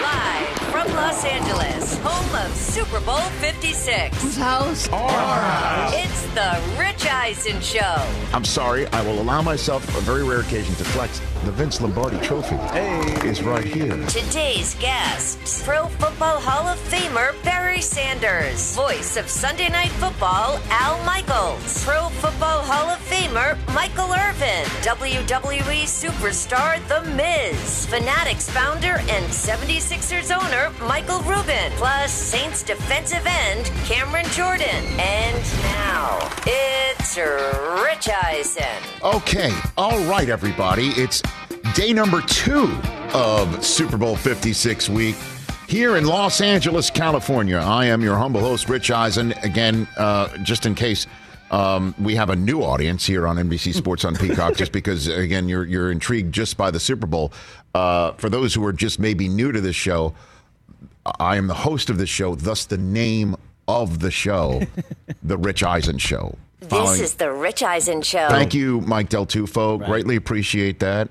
Live from Los Angeles, home of Super Bowl 56. Whose house? Our house. It's the Rich Eisen Show. I'm sorry, I will allow myself a very rare occasion to flex. The Vince Lombardi Trophy is right here. Today's guests, Pro Football Hall of Famer Barry Sanders, voice of Sunday Night Football Al Michaels, Pro Football Hall of Famer Michael Irvin, WWE superstar The Miz, Fanatics founder and 76ers owner Michael Rubin, plus Saints defensive end Cameron Jordan. And now, it's Rich Eisen. Okay, all right, everybody. It's day number 2 of Super Bowl 56 week here in Los Angeles, California. I am your humble host, Rich Eisen. Again, just in case we have a new audience here on NBC Sports on Peacock, just because, again, you're intrigued just by the Super Bowl. For those who are just maybe new to this show, I am the host of this show, thus the name of the show, The Rich Eisen Show. This is The Rich Eisen Show. Thank you, Mike Del Tufo. Right. Greatly appreciate that.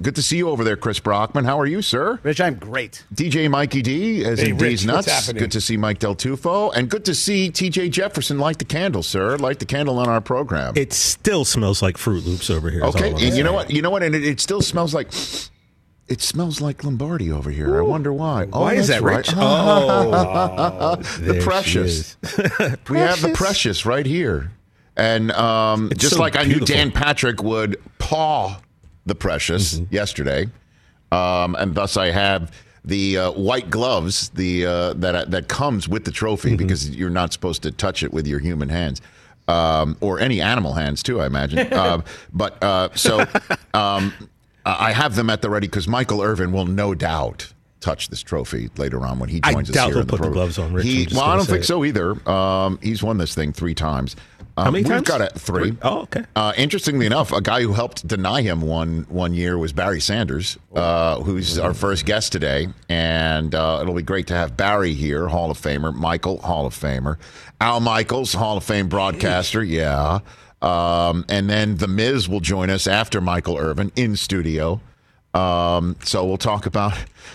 Good to see you over there, Chris Brockman. How are you, sir? Rich, I'm great. DJ Mikey D, as in D's Nuts. Good to see Mike Del Tufo. And good to see TJ Jefferson light the candle, sir. Light the candle on our program. It still smells like Froot Loops over here. Okay, and you know what? You know what? And it still smells like... It smells like Lombardi over here. Ooh. I wonder why. Why is that, Rich? Right. Oh, the precious. We have the precious right here. And just so like beautiful. I knew Dan Patrick would paw the precious yesterday, and thus I have the white gloves that comes with the trophy because you're not supposed to touch it with your human hands or any animal hands too, I imagine. I have them at the ready because Michael Irvin will no doubt touch this trophy later on when he joins us here. I doubt he'll put the gloves on, Rich. I don't think so either. He's won this thing 3 times. How many times? We've got 3. Oh, okay. Interestingly enough, a guy who helped deny him one year was Barry Sanders, who's our first guest today. And it'll be great to have Barry here, Hall of Famer, Michael, Hall of Famer, Al Michaels, Hall of Fame broadcaster, yeah. And then The Miz will join us after Michael Irvin in studio. So we'll talk about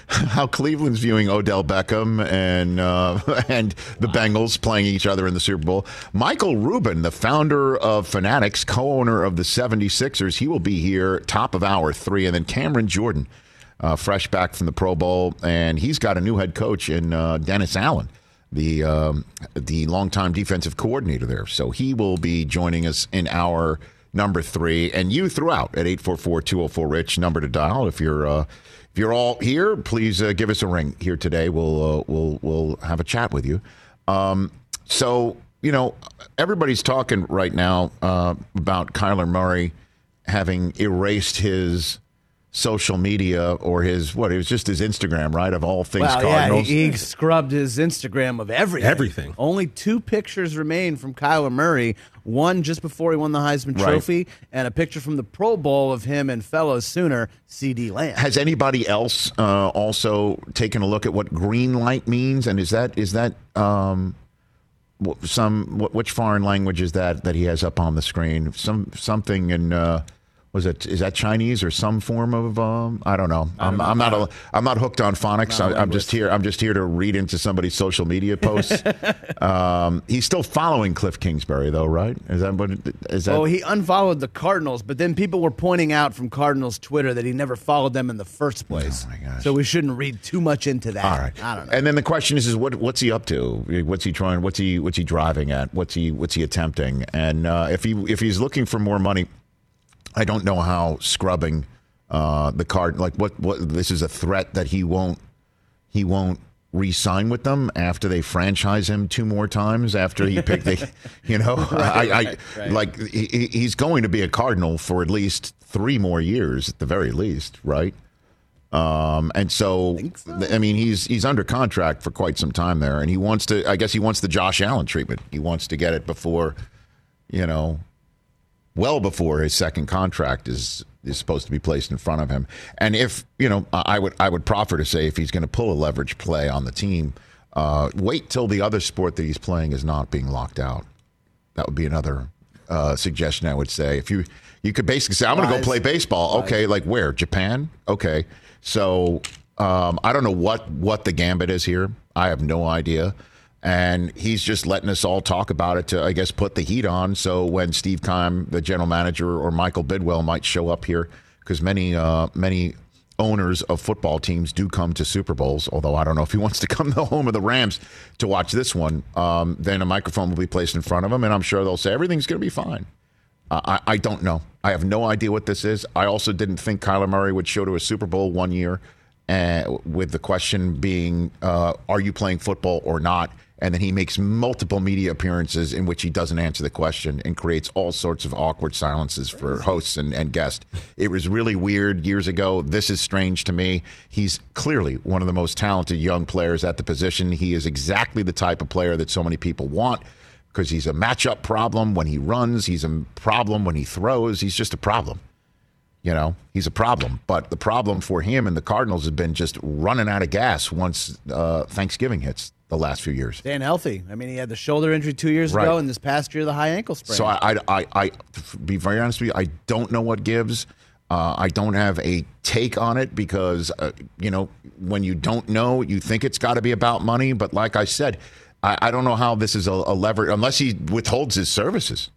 how Cleveland's viewing Odell Beckham and the Bengals playing each other in the Super Bowl. Michael Rubin, the founder of Fanatics, co-owner of the 76ers, he will be here top of hour 3. And then Cameron Jordan, fresh back from the Pro Bowl, and he's got a new head coach in Dennis Allen, the longtime defensive coordinator there. So he will be joining us in hour number 3, and you throughout at 844-204-RICH, number to dial. If you're all here, please give us a ring here today. We'll have a chat with you. So, you know, everybody's talking right now about Kyler Murray having erased his social media or it was just his Instagram, right, of all things Cardinals. Yeah, he scrubbed his Instagram of everything. Only 2 pictures remain from Kyler Murray, one just before he won the Heisman Trophy and a picture from the Pro Bowl of him and fellow Sooner C.D. Lamb. Has anybody else also taken a look at what green light means, and is that which foreign language is that he has up on the screen? Something in Was it, is that Chinese or some form of I don't know. I'm not hooked on phonics. I'm just here to read into somebody's social media posts. He's still following Cliff Kingsbury though, right? Is that? Well, he unfollowed the Cardinals, but then people were pointing out from Cardinals Twitter that he never followed them in the first place. Oh my gosh. So we shouldn't read too much into that. All right. I don't know. And then the question is what's he up to? What's he driving at? What's he attempting? And if he's looking for more money, I don't know how scrubbing the card, like what this is a threat that he won't re-sign with them after they franchise him two more times after he picked the, you know, right. Like he's going to be a Cardinal for at least three more years at the very least, right? And so, I mean, he's under contract for quite some time there, and I guess he wants the Josh Allen treatment. He wants to get it before, you know, well before his second contract is supposed to be placed in front of him. And if, you know, I would proffer to say if he's going to pull a leverage play on the team, wait till the other sport that he's playing is not being locked out. That would be another suggestion I would say. If you could basically say, I'm going to go play baseball. Okay, like where? Japan? Okay. So I don't know what the gambit is here. I have no idea. And he's just letting us all talk about it to, I guess, put the heat on. So when Steve Keim, the general manager, or Michael Bidwell might show up here, because many owners of football teams do come to Super Bowls, although I don't know if he wants to come to the home of the Rams to watch this one, then a microphone will be placed in front of him, and I'm sure they'll say everything's going to be fine. I don't know. I have no idea what this is. I also didn't think Kyler Murray would show to a Super Bowl one year, with the question being, are you playing football or not? And then he makes multiple media appearances in which he doesn't answer the question and creates all sorts of awkward silences for hosts and guests. It was really weird years ago. This is strange to me. He's clearly one of the most talented young players at the position. He is exactly the type of player that so many people want because he's a matchup problem when he runs. He's a problem when he throws. He's just a problem. You know, he's a problem. But the problem for him and the Cardinals has been just running out of gas once Thanksgiving hits. The last few years. Staying healthy. I mean, he had the shoulder injury 2 years ago, and this past year, the high ankle sprain. So I to be very honest with you, I don't know what gives. I don't have a take on it because, you know, when you don't know, you think it's got to be about money. But like I said, I don't know how this is a lever, unless he withholds his services.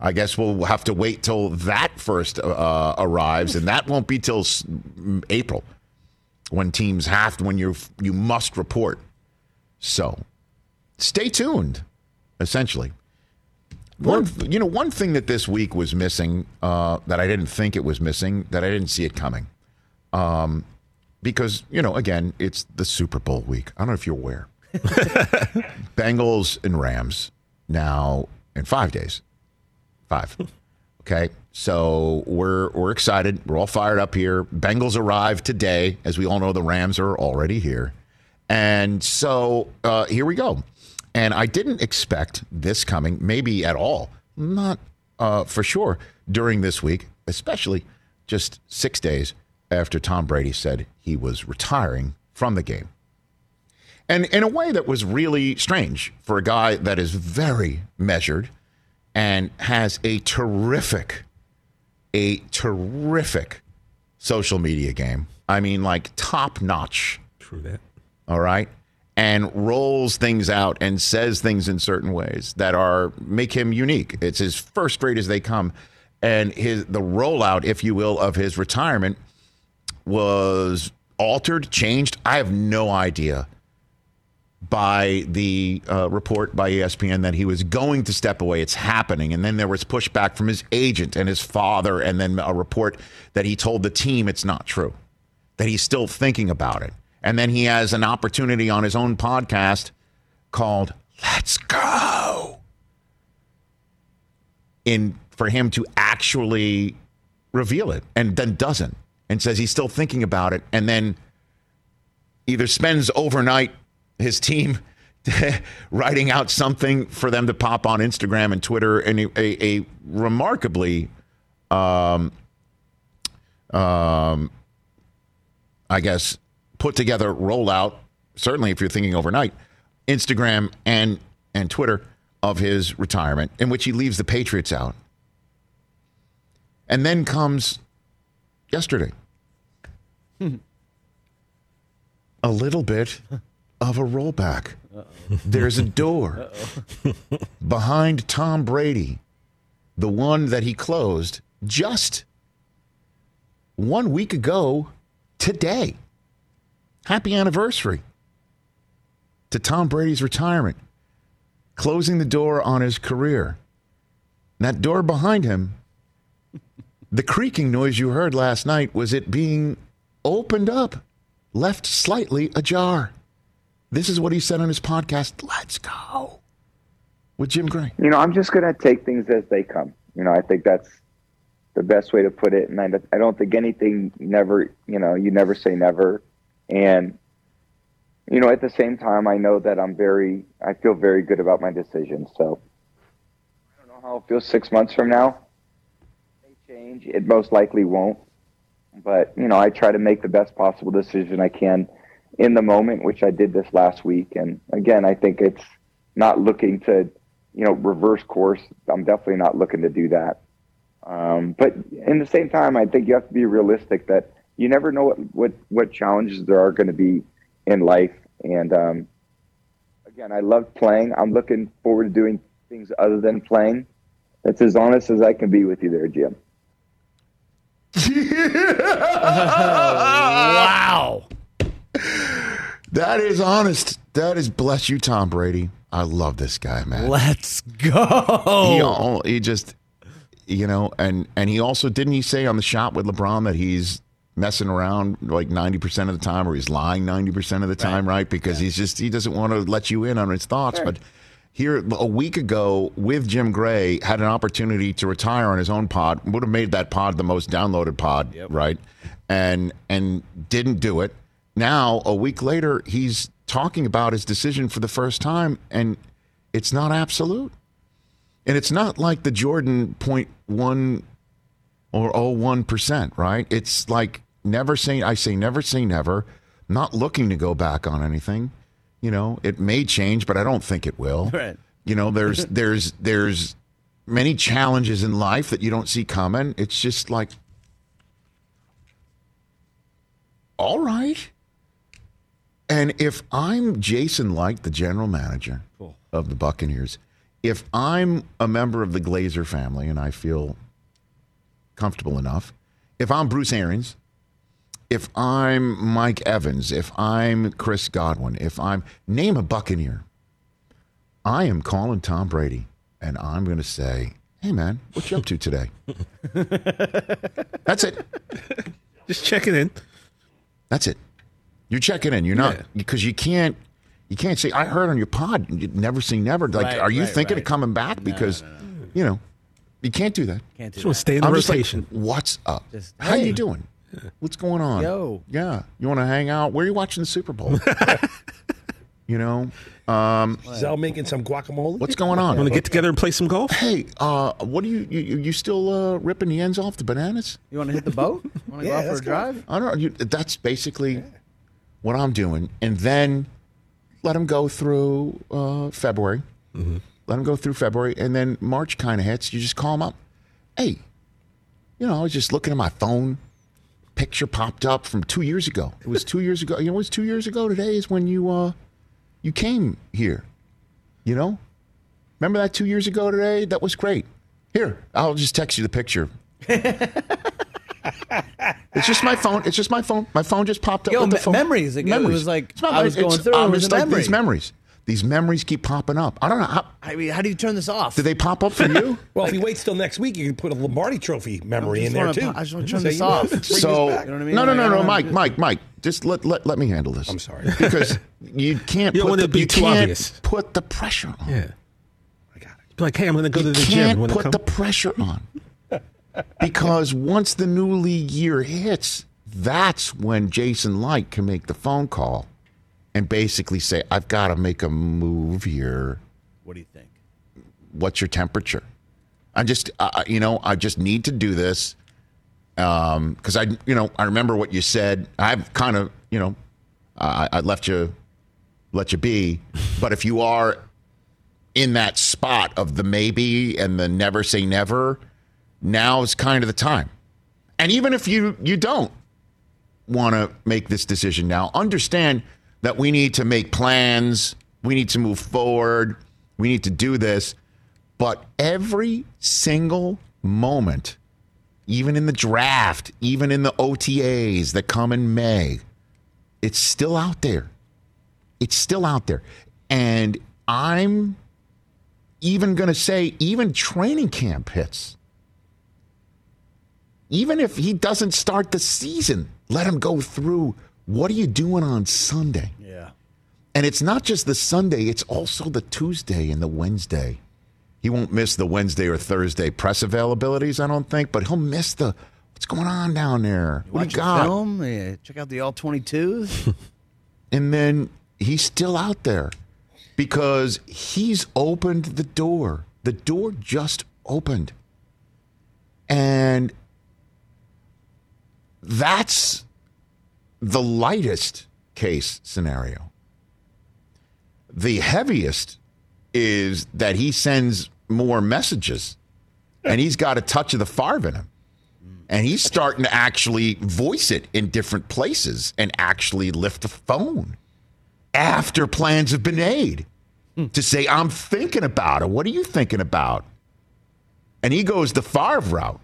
I guess we'll have to wait till that first arrives, and that won't be till April when teams have to, when you must report. So, stay tuned, essentially. One thing that this week was missing, that I didn't think it was missing, that I didn't see it coming. Because, you know, again, it's the Super Bowl week. I don't know if you're aware. Bengals and Rams now in 5 days. Five. Okay, so we're excited. We're all fired up here. Bengals arrive today. As we all know, the Rams are already here. And so here we go. And I didn't expect this coming, maybe at all, not for sure, during this week, especially just 6 days after Tom Brady said he was retiring from the game. And in a way that was really strange for a guy that is very measured and has a terrific social media game. I mean, like top notch. True that. All right, and rolls things out and says things in certain ways that make him unique. It's his first grade as they come, and the rollout, if you will, of his retirement was altered, changed. I have no idea. By the report by ESPN that he was going to step away, it's happening, and then there was pushback from his agent and his father, and then a report that he told the team it's not true, that he's still thinking about it. And then he has an opportunity on his own podcast called Let's Go for him to actually reveal it, and then doesn't, and says he's still thinking about it, and then either spends overnight his team writing out something for them to pop on Instagram and Twitter, and a remarkably I guess put together rollout, certainly if you're thinking overnight, Instagram and Twitter of his retirement, in which he leaves the Patriots out. And then comes yesterday. A little bit of a rollback. There's a door behind Tom Brady, the one that he closed just 1 week ago today. Happy anniversary to Tom Brady's retirement, closing the door on his career. That door behind him, the creaking noise you heard last night was it being opened up, left slightly ajar. This is what he said on his podcast, Let's Go, with Jim Gray. You know, I'm just going to take things as they come. You know, I think that's the best way to put it. And I don't think anything never, you know, you never say never. And, you know, at the same time, I know that I feel very good about my decision. So I don't know how it feels 6 months from now. It may change. It most likely won't. But, you know, I try to make the best possible decision I can in the moment, which I did this last week. And again, I think it's not looking to, you know, reverse course. I'm definitely not looking to do that. But in the same time, I think you have to be realistic that you never know what challenges there are going to be in life. And again, I love playing. I'm looking forward to doing things other than playing. That's as honest as I can be with you there, Jim. Wow. That is honest. That is, bless you, Tom Brady. I love this guy, man. Let's go. He just, you know, and he also, didn't he say on the shot with LeBron that he's messing around like 90% of the time, or he's lying 90% of the time, right? Because he's just, he doesn't want to let you in on his thoughts. Sure. But here, a week ago with Jim Gray, had an opportunity to retire on his own pod, would have made that pod the most downloaded pod, right? And didn't do it. Now, a week later, he's talking about his decision for the first time, and it's not absolute. And it's not like the Jordan 0.1 or 0.1%, right? It's like never say never, not looking to go back on anything. You know, it may change, but I don't think it will. Right. You know, there's many challenges in life that you don't see coming. It's just like, all right. And if I'm Jason Licht, the general manager of the Buccaneers, if I'm a member of the Glazer family and I feel comfortable enough, if I'm Bruce Arians, if I'm Mike Evans, if I'm Chris Godwin, if I'm, name a Buccaneer, I am calling Tom Brady and I'm going to say, hey, man, what you up to today? That's it. Just checking in. That's it. You're checking in. You're not, because you can't say, I heard on your pod, you'd never say never. Like, are you thinking of coming back? Because, no. You know, you can't do that. Can't do just that. Want to stay in the rotation. Like, what's up? Just, how you doing? What's going on? Yo. Yeah. You want to hang out? Where are you watching the Super Bowl? You know? Zell making some guacamole? What's going on? Want to get together and play some golf? Hey, what are you still ripping the ends off the bananas? You want to hit the boat? You want to go out for a drive? I don't know. That's basically what I'm doing, and then let him go through February. Mm-hmm. Let him go through February, and then March kind of hits. You just call him up. Hey, you know, I was just looking at my phone. Picture popped up from 2 years ago. It was 2 years ago. You know, it was 2 years ago today is when you came here. You know, remember that 2 years ago today? That was great. Here, I'll just text you the picture. It's just my phone. It's just my phone. My phone just popped up. Yo, the phone. Memories. It was like I was going through. It was like memory. These memories keep popping up. I don't know. How do you turn this off? Do they pop up for you? Well, like, if you wait till next week, you can put a Lombardi Trophy memory in there too. I just want to turn this off. So, you know what I mean? No, Mike. Just let me handle this. I'm sorry, because you can't. You don't want to be too obvious. Put the pressure on. Yeah, I got it. Like, hey, I'm going to go to the gym. You can't put the pressure on. Because once the new league year hits, that's when Jason Licht can make the phone call and basically say, I've got to make a move here. What do you think? What's your temperature? I just need to do this. Because I remember what you said. I've kind of, you know, I let you be. But if you are in that spot of the maybe and the never say never, now is kind of the time. And even if you don't want to make this decision now, understand that we need to make plans. We need to move forward. We need to do this. But every single moment, even in the draft, even in the OTAs that come in May, it's still out there. It's still out there. And I'm even going to say, even training camp hits. Even if he doesn't start the season, let him go through. What are you doing on Sunday? Yeah. And it's not just the Sunday. It's also the Tuesday and the Wednesday. He won't miss the Wednesday or Thursday press availabilities, I don't think, but he'll miss the, what's going on down there? What do you got? Film, check out the All-22s. And then he's still out there because he's opened the door. The door just opened. And that's the lightest case scenario. The heaviest is that he sends more messages, and he's got a touch of the Favre in him, and he's starting to actually voice it in different places and actually lift the phone after plans have been made to say, I'm thinking about it. What are you thinking about? And he goes the Favre route,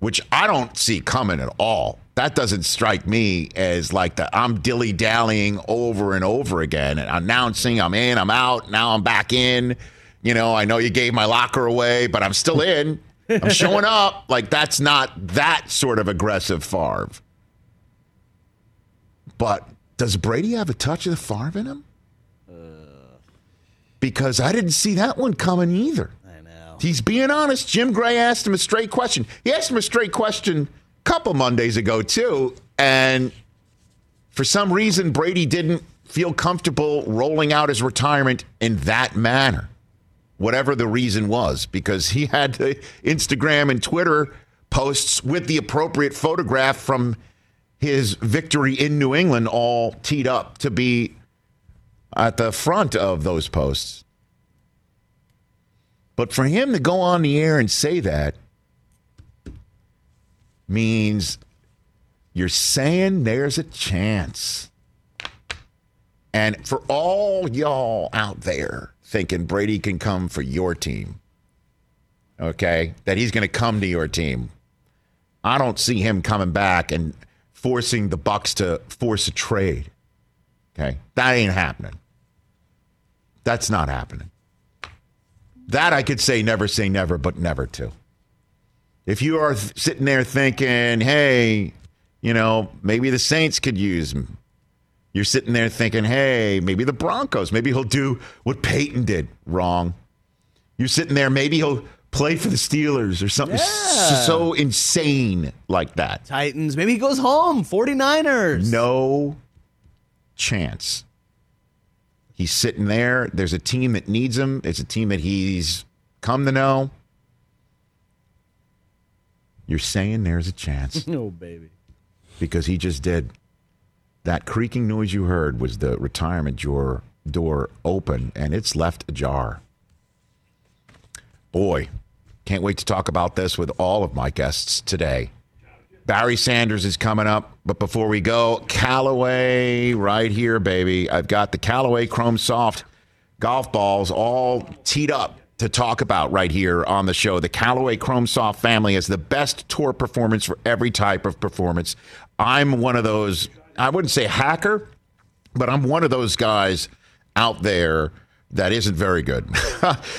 which I don't see coming at all. That doesn't strike me as like the I'm dilly-dallying over and over again and announcing I'm in, I'm out, now I'm back in. You know, I know you gave my locker away, but I'm still in. I'm showing up. Like, that's not that sort of aggressive Favre. But does Brady have a touch of the Favre in him? Because I didn't see that one coming either. I know. He's being honest. Jim Gray asked him a straight question. He asked him a straight question couple Mondays ago, too, and for some reason, Brady didn't feel comfortable rolling out his retirement in that manner, whatever the reason was, because he had the Instagram and Twitter posts with the appropriate photograph from his victory in New England all teed up to be at the front of those posts. But for him to go on the air and say that means you're saying there's a chance. And for all y'all out there thinking Brady can come for your team, okay, that he's going to come to your team, I don't see him coming back and forcing the Bucs to force a trade. Okay, that ain't happening. That's not happening. That I could say never, but never to. If you are sitting there thinking, hey, you know, maybe the Saints could use him. You're sitting there thinking, hey, maybe the Broncos. Maybe he'll do what Peyton did wrong. You're sitting there, maybe he'll play for the Steelers or something so insane like that. Titans. Maybe he goes home. 49ers. No chance. He's sitting there. There's a team that needs him. It's a team that he's come to know. You're saying there's a chance. No, baby. Because he just did. That creaking noise you heard was the retirement door open, and it's left ajar. Boy, can't wait to talk about this with all of my guests today. Barry Sanders is coming up, but before we go, Callaway right here, baby. I've got the Callaway Chrome Soft golf balls all teed up to talk about right here on the show. The Callaway Chrome Soft family is the best tour performance for every type of performance. I'm one of those, I wouldn't say hacker, but I'm one of those guys out there that isn't very good.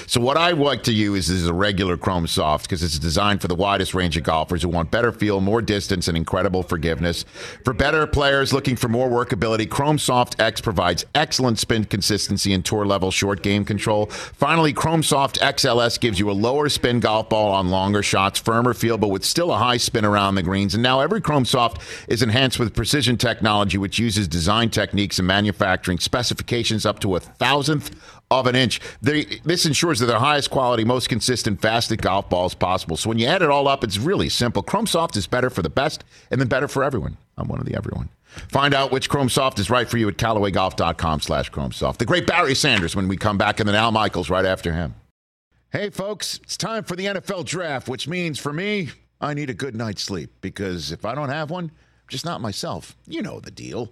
So what I like to use is a regular Chrome Soft because it's designed for the widest range of golfers who want better feel, more distance, and incredible forgiveness. For better players looking for more workability, Chrome Soft X provides excellent spin consistency and tour-level short game control. Finally, Chrome Soft XLS gives you a lower spin golf ball on longer shots, firmer feel, but with still a high spin around the greens. And now every Chrome Soft is enhanced with precision technology, which uses design techniques and manufacturing specifications up to 1/1000th of an inch. This ensures that they're highest quality, most consistent, fastest golf balls possible. So when you add it all up, it's really simple. Chrome Soft is better for the best and then better for everyone. I'm one of the everyone. Find out which Chrome Soft is right for you at CallawayGolf.com/Chrome Soft. The great Barry Sanders when we come back, and then Al Michaels right after him. Hey, folks, it's time for the NFL Draft, which means for me, I need a good night's sleep because if I don't have one, I'm just not myself. You know the deal.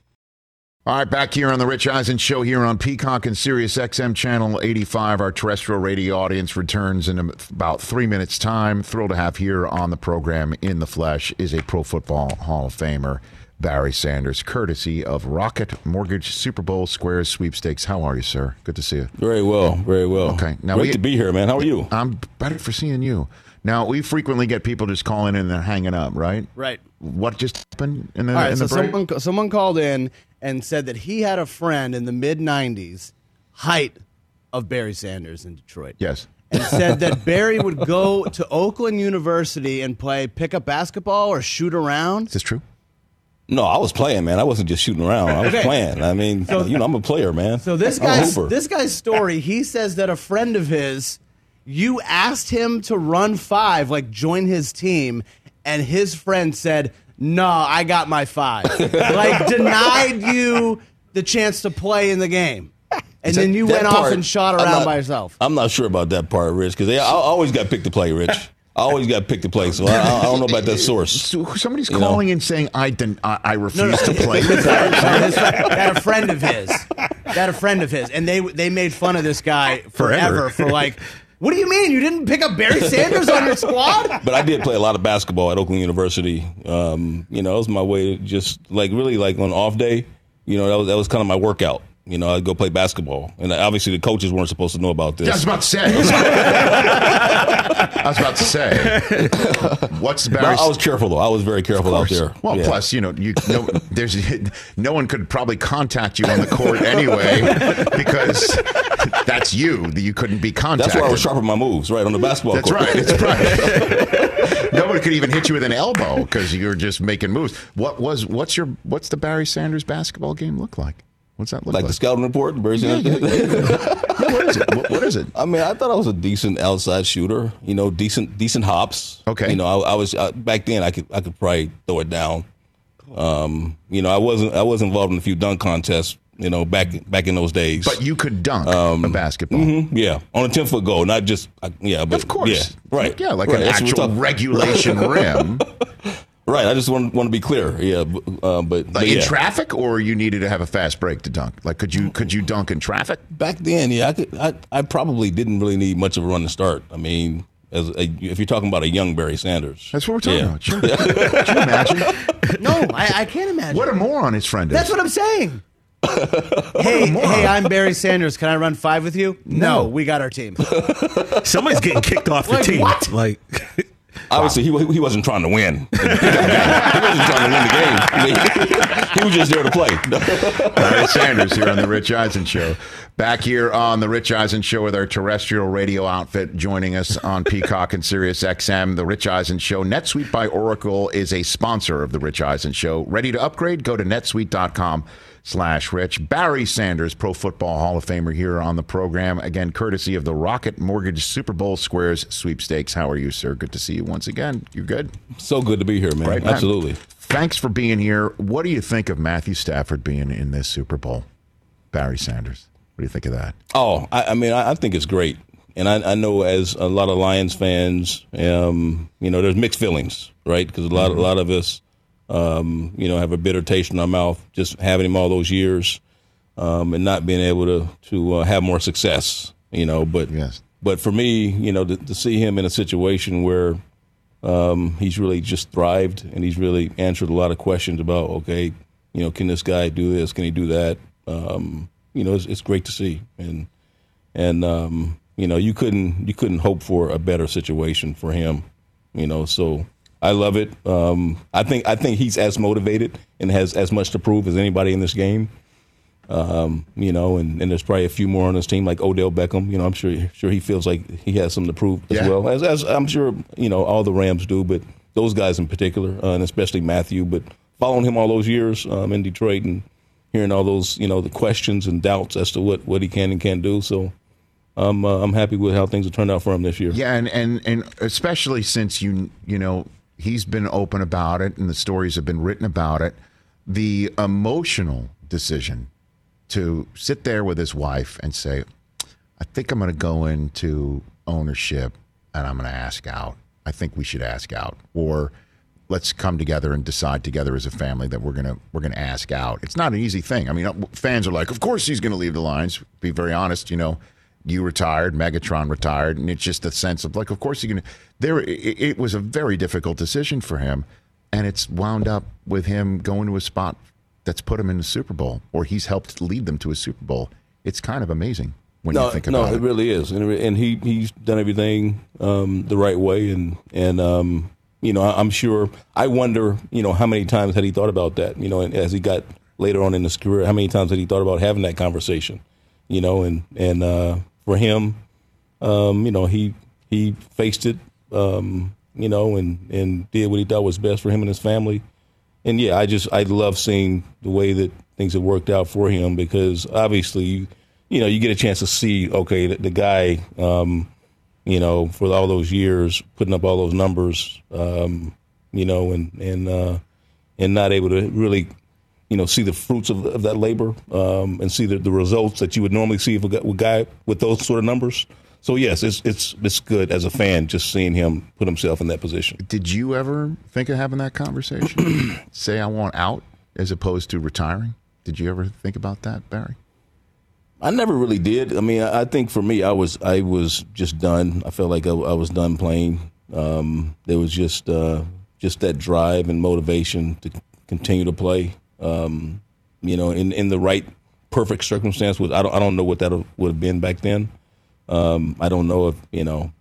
All right, back here on the Rich Eisen Show here on Peacock and Sirius XM Channel 85. Our terrestrial radio audience returns in about 3 minutes' time. Thrilled to have here on the program in the flesh is a Pro Football Hall of Famer, Barry Sanders, courtesy of Rocket Mortgage Super Bowl Squares Sweepstakes. How are you, sir? Good to see you. Very well, very well. Okay, now great to be here, man. How are you? I'm better for seeing you. Now, we frequently get people just calling in and they're hanging up, right? Right. What just happened in the, all right, in the so break? Someone called in and said that he had a friend in the mid-90s, height of Barry Sanders in Detroit. Yes. And said that Barry would go to Oakland University and play pickup basketball or shoot around. Is this true? No, I was playing, man. I wasn't just shooting around. I was playing. I mean, so, you know, I'm a player, man. So this guy's story, he says that a friend of his, you asked him to run five, like join his team, and his friend said, no, I got my five. Like, denied you the chance to play in the game. And then you went off and shot around by yourself. I'm not sure about that part, Rich, because I always got picked to play, Rich. I always got picked to play, so I don't know about that source. So somebody's calling in saying, I refuse to play. That a friend of his. That a friend of his. And they made fun of this guy forever for like... What do you mean? You didn't pick up Barry Sanders on your squad? But I did play a lot of basketball at Oakland University. You know, it was my way to just, like, really, like, on an off day, you know, that was kind of my workout. You know, I'd go play basketball. And obviously the coaches weren't supposed to know about this. I was about to say. What's Barry's... I was careful, though. I was very careful out there. Well, yeah. Plus, you know, there's no one could probably contact you on the court anyway because... That's you. You couldn't be contacted. That's why I was sharpening my moves, right, on the basketball court. That's right. Nobody could even hit you with an elbow because you were just making moves. What's the Barry Sanders basketball game look like? What's that look like? Like the scouting report? Barry Sanders? Yeah. What is it? I mean, I thought I was a decent outside shooter. You know, decent hops. Okay. You know, I was back then. I could probably throw it down. You know, I was involved in a few dunk contests. You know, back in those days. But you could dunk a basketball. Mm-hmm, yeah, on a 10-foot goal, not just But, of course, yeah, right? Yeah, like an actual regulation rim. Right. I just want to be clear. Yeah, but in traffic, or you needed to have a fast break to dunk. Like, could you dunk in traffic back then? Yeah, I could. I probably didn't really need much of a run to start. I mean. If you're talking about a young Barry Sanders. That's what we're talking about. Sure. Can you imagine? No, I can't imagine. What a moron his friend is. That's what I'm saying. hey, I'm Barry Sanders. Can I run five with you? No, we got our team. Somebody's getting kicked off the team. What? Like... Obviously, he wasn't trying to win. He wasn't trying to win the game. He was just there to play. Barry Sanders here on the Rich Eisen Show. Back here on the Rich Eisen Show with our terrestrial radio outfit joining us on Peacock and Sirius XM, the Rich Eisen Show. NetSuite by Oracle is a sponsor of the Rich Eisen Show. Ready to upgrade? Go to netsuite.com/rich. Barry Sanders, Pro Football Hall of Famer, here on the program. Again, courtesy of the Rocket Mortgage Super Bowl Squares Sweepstakes. How are you, sir? Good to see you once again. You're good? So good to be here, man. Right, man. Absolutely. Thanks for being here. What do you think of Matthew Stafford being in this Super Bowl? Barry Sanders, what do you think of that? Oh, I mean, I think it's great. And I know as a lot of Lions fans, you know, there's mixed feelings, right? Because a lot of us, you know, have a bitter taste in our mouth just having him all those years and not being able to have more success, you know. But yes. But for me, you know, to see him in a situation where he's really just thrived and he's really answered a lot of questions about, okay, you know, can this guy do this? Can he do that? You know, it's great to see. And you know, you couldn't hope for a better situation for him, you know, so I love it. I think he's as motivated and has as much to prove as anybody in this game. You know, and there's probably a few more on his team like Odell Beckham. You know, I'm sure he feels like he has something to prove as well, as I'm sure, you know, all the Rams do, but those guys in particular, and especially Matthew. But following him all those years in Detroit and hearing all those, you know, the questions and doubts as to what he can and can't do. So I'm happy with how things have turned out for him this year. Yeah, and especially since you know. He's been open about it, and the stories have been written about it. The emotional decision to sit there with his wife and say, I think I'm going to go into ownership and I'm going to ask out. I think we should ask out. Or let's come together and decide together as a family that we're going to ask out. It's not an easy thing. I mean, fans are like, of course he's going to leave the Lions. To be very honest, you know. You retired, Megatron retired, and it's just a sense of like, of course you're gonna. It was a very difficult decision for him, and it's wound up with him going to a spot that's put him in the Super Bowl, or he's helped lead them to a Super Bowl. It's kind of amazing when you think about it. No, it really is, and he's done everything the right way, and you know, I'm sure. I wonder, you know, how many times had he thought about that? You know, and as he got later on in his career, how many times had he thought about having that conversation? You know, and for him, you know, he faced it, you know, and did what he thought was best for him and his family. And, yeah, I love seeing the way that things have worked out for him because, obviously, you know, you get a chance to see, okay, the guy, you know, for all those years, putting up all those numbers, you know, and not able to really – you know, see the fruits of that labor and see the results that you would normally see if a guy with those sort of numbers. So, yes, it's good as a fan just seeing him put himself in that position. Did you ever think of having that conversation? Say I want out as opposed to retiring? Did you ever think about that, Barry? I never really did. I mean, I think for me, I was just done. I felt like I was done playing. There was just that drive and motivation to continue to play. You know, in the right perfect circumstance, which I don't know what that would have been back then. I don't know if, you know,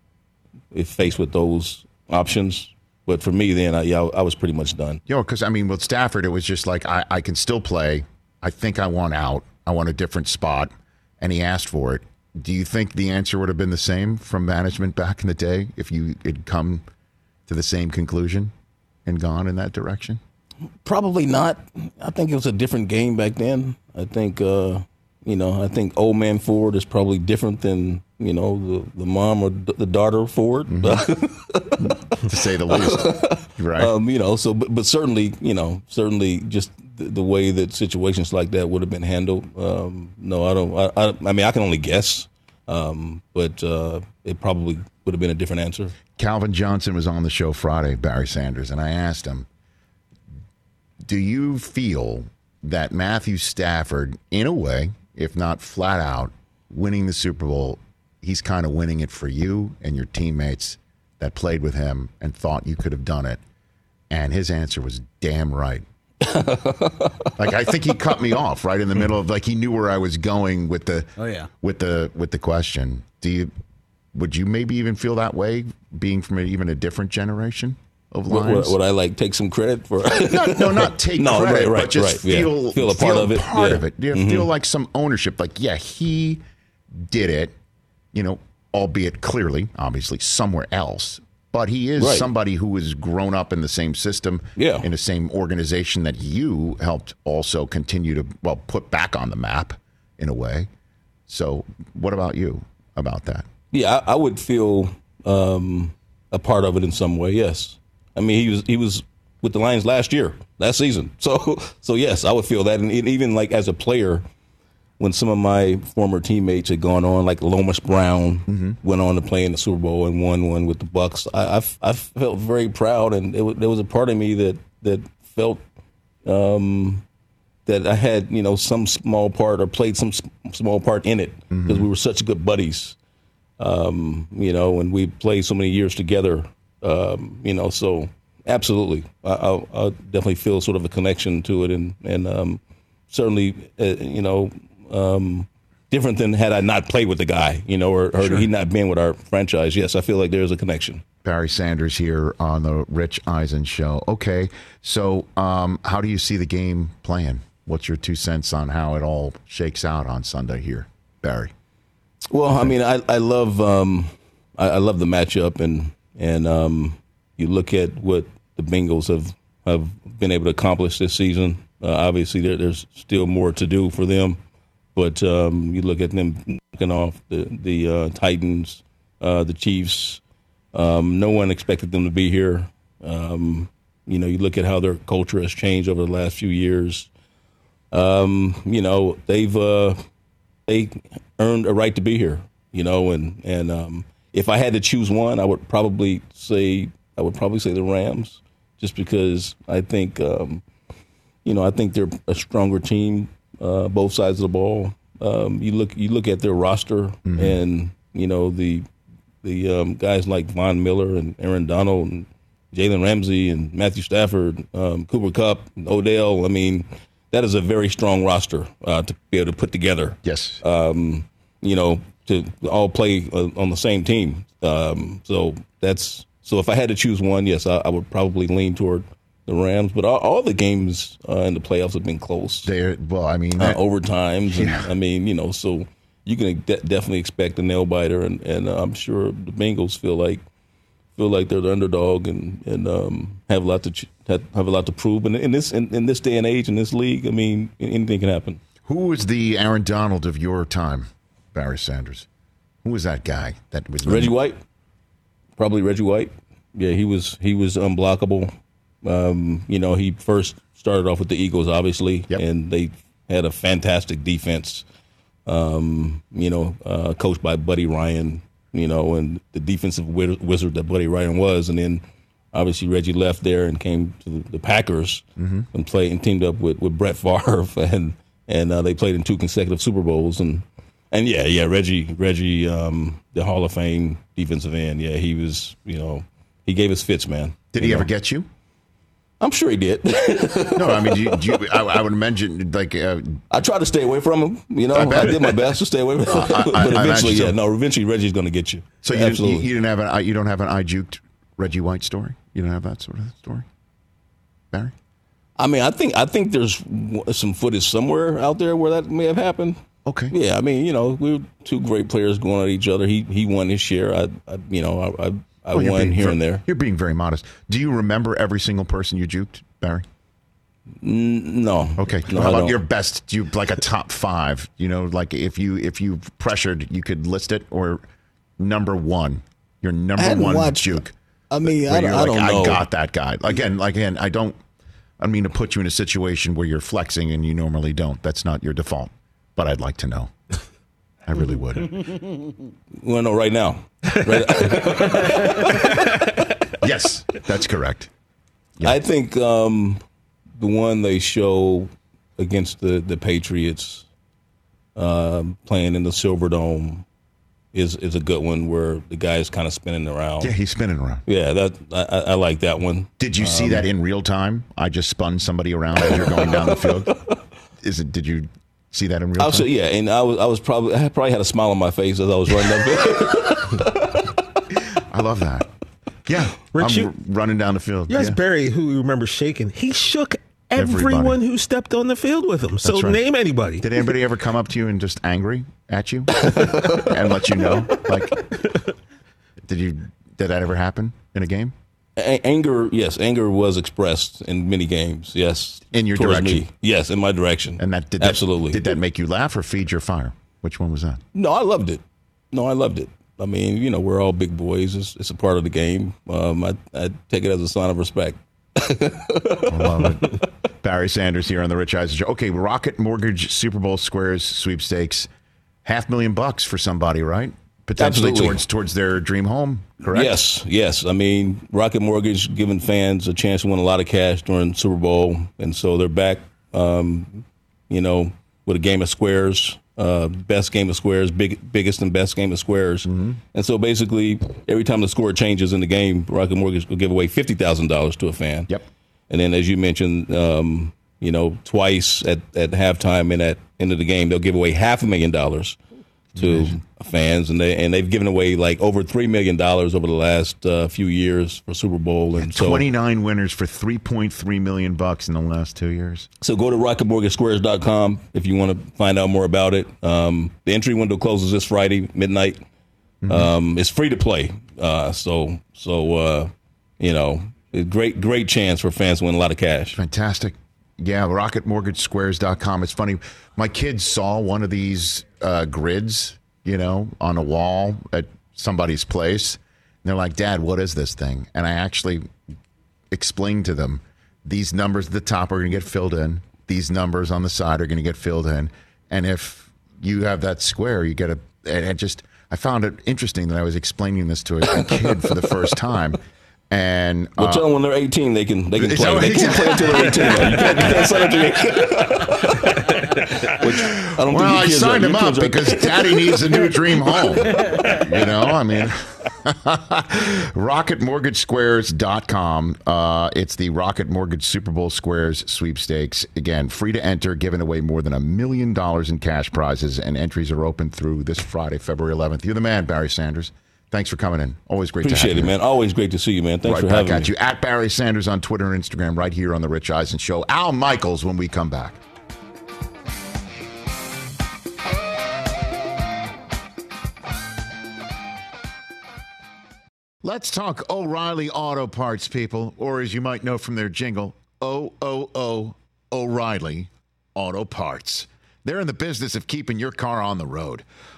if faced with those options. But for me then, I was pretty much done. You know, because, I mean, with Stafford, it was just like, I can still play. I think I want out. I want a different spot. And he asked for it. Do you think the answer would have been the same from management back in the day if you had come to the same conclusion and gone in that direction? Probably not. I think it was a different game back then. I think, you know, I think old man Ford is probably different than, you know, the mom or the daughter Ford. Mm-hmm. To say the least. Right. You know, so, but certainly, you know, just the way that situations like that would have been handled. No, I don't. I mean, I can only guess, but it probably would have been a different answer. Calvin Johnson was on the show Friday, Barry Sanders, and I asked him, do you feel that Matthew Stafford, in a way, if not flat out, winning the Super Bowl, he's kind of winning it for you and your teammates that played with him and thought you could have done it? And his answer was damn right. Like, I think he cut me off right in the middle of, like, he knew where I was going with the question. Do you Would you maybe even feel that way, being from even a different generation of Lions? Would I like take some credit for? Not take credit, but just feel a part of it. Feel like some ownership. Like, yeah, he did it. You know, albeit clearly, obviously, somewhere else. But he is somebody who has grown up in the same system, in the same organization that you helped also continue to, well, put back on the map in a way. So what about you about that? Yeah, I would feel a part of it in some way, yes. I mean, he was with the Lions last season. So yes, I would feel that. And even like as a player, when some of my former teammates had gone on, like Lomas Brown went on to play in the Super Bowl and won one with the Bucks, I felt very proud, and there was a part of me that felt that I had, you know, some small part or played some small part in it, because we were such good buddies, you know, and we played so many years together, you know, so absolutely, I definitely feel sort of a connection to it, and certainly, you know. Different than had I not played with the guy, you know, or he not been with our franchise. Yes, I feel like there's a connection. Barry Sanders here on the Rich Eisen Show. Okay, so how do you see the game playing? What's your 2 cents on how it all shakes out on Sunday here, Barry? Well, I mean, I love the matchup, and you look at what the Bengals have been able to accomplish this season. Obviously, there's still more to do for them. But you look at them knocking off the Titans, the Chiefs. No one expected them to be here. You know, you look at how their culture has changed over the last few years. You know, they've they earned a right to be here. You know, and if I had to choose one, I would probably say the Rams, just because I think you know, I think they're a stronger team. Both sides of the ball. You look at their roster, and you know the guys like Von Miller and Aaron Donald and Jalen Ramsey and Matthew Stafford, Cooper Kupp, Odell. I mean, that is a very strong roster to be able to put together. Yes, you know, to all play on the same team. So if I had to choose one, yes, I would probably lean toward the Rams, but all the games in the playoffs have been close. Overtimes. Yeah. And, I mean, you know, so you can definitely expect a nail biter, and I'm sure the Bengals feel like they're the underdog and have a lot to prove. And in this day and age, in this league, I mean, anything can happen. Who is the Aaron Donald of your time, Barry Sanders? Who was that guy? That was Reggie White. Probably Reggie White. Yeah, he was unblockable. You know, he first started off with the Eagles, obviously, and they had a fantastic defense, you know, coached by Buddy Ryan, you know, and the defensive wizard that Buddy Ryan was. And then, obviously, Reggie left there and came to the Packers and teamed up with Brett Favre, and they played in 2 consecutive Super Bowls. And yeah, Reggie, the Hall of Fame defensive end, yeah, he was, you know, he gave us fits, man. Did he ever get you? I'm sure he did. No, I mean, I would imagine, like... I tried to stay away from him, you know. I did my best to stay away from him. But eventually Reggie's going to get you. So you don't have an I juked Reggie White story? You don't have that sort of story? Barry? I mean, I think there's some footage somewhere out there where that may have happened. Okay. Yeah, I mean, you know, we were 2 great players going at each other. He won his share. I won here and there. You're being very modest. Do you remember every single person you juked, Barry? No. Okay. No, how about your best? Do you like a top 5? You know, like if you pressured, you could list it, or number 1, your number 1 juke. I mean, I don't know. I got that guy again. I don't. I mean to put you in a situation where you're flexing and you normally don't. That's not your default. But I'd like to know. I really would. Well, no, right now. Yes, that's correct. Yeah. I think the one they show against the Patriots playing in the Silverdome is a good one, where the guy is kind of spinning around. Yeah, he's spinning around. Yeah, that I like that one. Did you see that in real time? I just spun somebody around as you're going down the field. Did you? See that in real time? Yeah, and I was probably had a smile on my face as I was running up there. love that. Yeah, Rich, I'm running down the field. Yes, yeah. Barry, who you remember shaking, he shook everyone who stepped on the field with him. So right. Name anybody. Did anybody ever come up to you and just angry at you and let you know? Like, did that ever happen in a game? Anger, yes. Anger was expressed in many games, yes. In your direction? Me. Yes, in my direction. And that did absolutely. Did that make you laugh or feed your fire? Which one was that? No, I loved it. I mean, you know, we're all big boys. It's a part of the game. I take it as a sign of respect. I love it. Barry Sanders here on the Rich Eisen Show. Okay, Rocket Mortgage Super Bowl squares sweepstakes, $500,000 for somebody, right? Potentially towards their dream home, correct? Yes. I mean, Rocket Mortgage giving fans a chance to win a lot of cash during Super Bowl, and so they're back, you know, with a game of squares. Best game of squares, biggest and best game of squares. Mm-hmm. And so basically, every time the score changes in the game, Rocket Mortgage will give away $50,000 to a fan. Yep. And then, as you mentioned, you know, twice at halftime and at end of the game, they'll give away $500,000 to fans. And they've given away like over $3 million over the last few years for Super Bowl. And 29 winners for $3.3 million bucks in the last 2 years. So go to rocketmortgagesquares.com if you want to find out more about it. The entry window closes this Friday, midnight. Mm-hmm. It's free to play. You know, great chance for fans to win a lot of cash. Fantastic. Yeah, rocketmortgagesquares.com. It's funny. My kids saw one of these grids, you know, on a wall at somebody's place. And they're like, Dad, what is this thing? And I actually explained to them, these numbers at the top are going to get filled in. These numbers on the side are going to get filled in. And if you have that square, you get a – I found it interesting that I was explaining this to a kid for the first time. And we'll tell them when they're 18, they can play. They can't play until they're 18. You can't sign up to me. I signed him up because Daddy needs a new dream home. You know, I mean, RocketMortgageSquares.com. It's the Rocket Mortgage Super Bowl Squares sweepstakes. Again, free to enter, giving away more than $1 million in cash prizes, and entries are open through this Friday, February 11th. You're the man, Barry Sanders. Thanks for coming in. Always great to have you. Appreciate it, man. Always great to see you, man. Thanks for having me. Right back at you. At Barry Sanders on Twitter and Instagram, right here on The Rich Eisen Show. Al Michaels when we come back. Let's talk O'Reilly Auto Parts, people, or as you might know from their jingle, O-O-O O'Reilly Auto Parts. They're in the business of keeping your car on the road.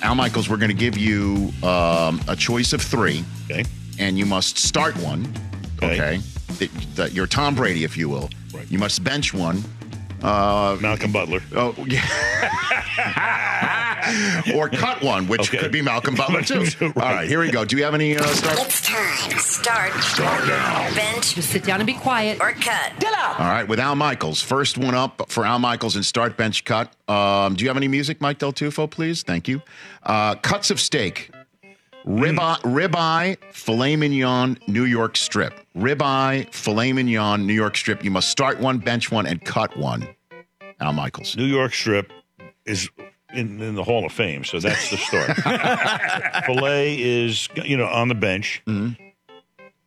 Al Michaels, we're going to give you a choice of three, okay, and you must start one, okay? You're Tom Brady, if you will. Right. You must bench one. Malcolm Butler. Oh, yeah. Or cut one, which could be Malcolm Butler, too. Right. All right, here we go. Do you have any start? It's time. Start now. Bench. Just sit down and be quiet. Or cut. Get up. All right, with Al Michaels. First one up for Al Michaels and start, bench, cut. Do you have any music, Mike Del Tufo, please? Thank you. Cuts of steak. Ribeye, filet mignon, New York strip. Ribeye, filet mignon, New York strip. You must start one, bench one, and cut one. Al Michaels. New York strip is in the Hall of Fame, so that's the start. Filet is, on the bench. Mm-hmm.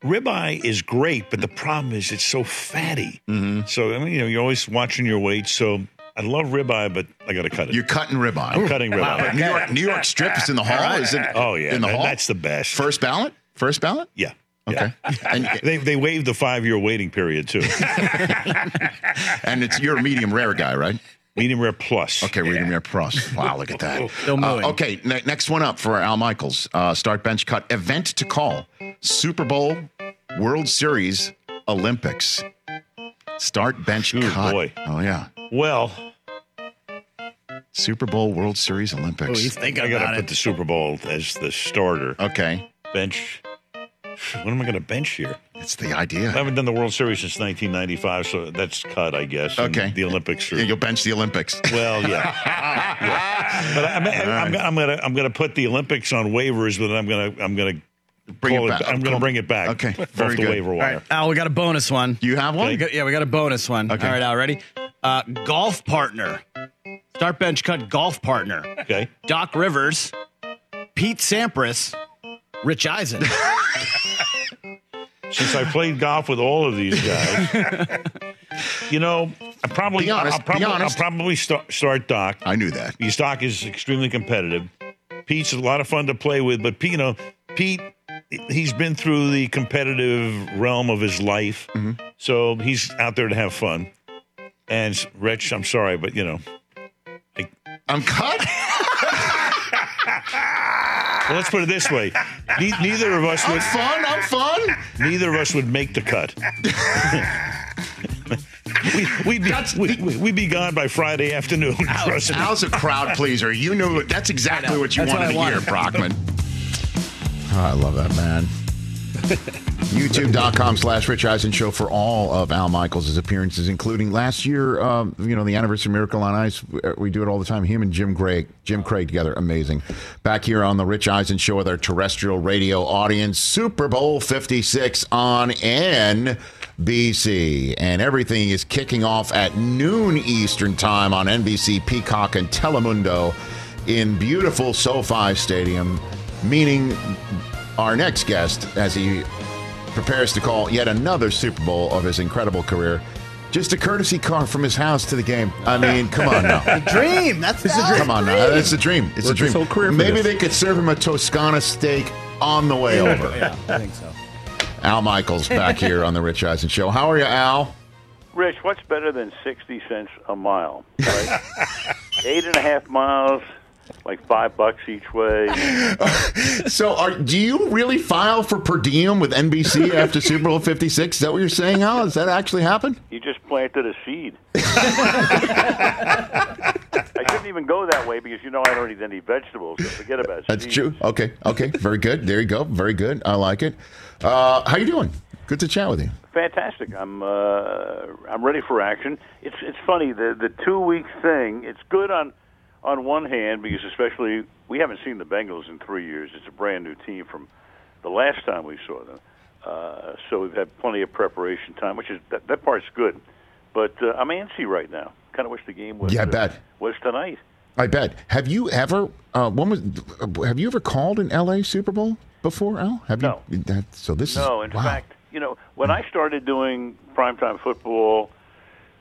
Ribeye is great, but the problem is it's so fatty. Mm-hmm. So, you're always watching your weight, so... I love ribeye, but I got to cut it. You're cutting ribeye. I'm cutting ribeye. Wow. New York strip is in the hall. Is it? Oh yeah, in the hall. That's the best. First ballot. Yeah. Okay. Yeah. And they waived the 5-year waiting period too. And you're a medium rare guy, right? Medium rare plus. Okay, medium rare plus. Wow, look at that. Okay, next one up for Al Michaels. Start, bench, cut. Event to call: Super Bowl, World Series, Olympics. Start, bench, cut. Boy. Oh yeah. Well, Super Bowl, World Series, Olympics. Oh, you think I got to put the Super Bowl as the starter. Okay. Bench. What am I going to bench here? That's the idea. I haven't done the World Series since 1995, so that's cut, I guess. Okay. And the Olympics. You'll bench the Olympics. Well, yeah. Yeah. But I'm going to put the Olympics on waivers, but I'm going to. Bring it back. Okay. Very good. Waiver wire. All right, Al, we got a bonus one. You have one? Yeah, we got a bonus one. Okay. All right, Al, ready? Golf partner. Start, bench, cut. Golf partner. Okay. Doc Rivers, Pete Sampras, Rich Eisen. Since I played golf with all of these guys, I'll probably start Doc. I knew that. His Doc is extremely competitive. Pete's a lot of fun to play with, but Pete. He's been through the competitive realm of his life, mm-hmm. so he's out there to have fun. And Rich, I'm sorry, but I'm cut. Well, let's put it this way: neither of us would. I'm fun. Neither of us would make the cut. We'd be gone by Friday afternoon. Al's a crowd pleaser. That's exactly what you wanted to hear, Brockman. Oh, I love that man. YouTube.com/Rich Eisen Show for all of Al Michaels' appearances, including last year, the anniversary Miracle on Ice. We do it all the time. Him and Jim Gray together. Amazing. Back here on the Rich Eisen Show with our terrestrial radio audience. Super Bowl 56 on NBC. And everything is kicking off at noon Eastern time on NBC, Peacock, and Telemundo in beautiful SoFi Stadium. Meaning our next guest, as he prepares to call yet another Super Bowl of his incredible career, just a courtesy car from his house to the game. I mean, come on now. The dream. That's the dream. Come on now. It's a dream. It's a dream. Whole career. Maybe they could serve him a Toscana steak on the way over. Yeah, I think so. Al Michaels back here on the Rich Eisen Show. How are you, Al? Rich, what's better than 60 cents a mile? Right? 8.5 miles. Like $5 each way. So, do you really file for per diem with NBC after Super Bowl 56? Is that what you're saying, Al? Does that actually happen? You just planted a seed. I couldn't even go that way because I don't eat any vegetables. So forget about it. That's seeds. True. Okay. Very good. There you go. Very good. I like it. How you doing? Good to chat with you. Fantastic. I'm ready for action. It's funny the 2-week thing. It's good on one hand, because especially we haven't seen the Bengals in 3 years. It's a brand-new team from the last time we saw them. So we've had plenty of preparation time, which is that part's good. But I'm antsy right now. Kind of wish the game was, was tonight. I bet. Have you ever called an L.A. Super Bowl before, Al? In fact, when I started doing primetime football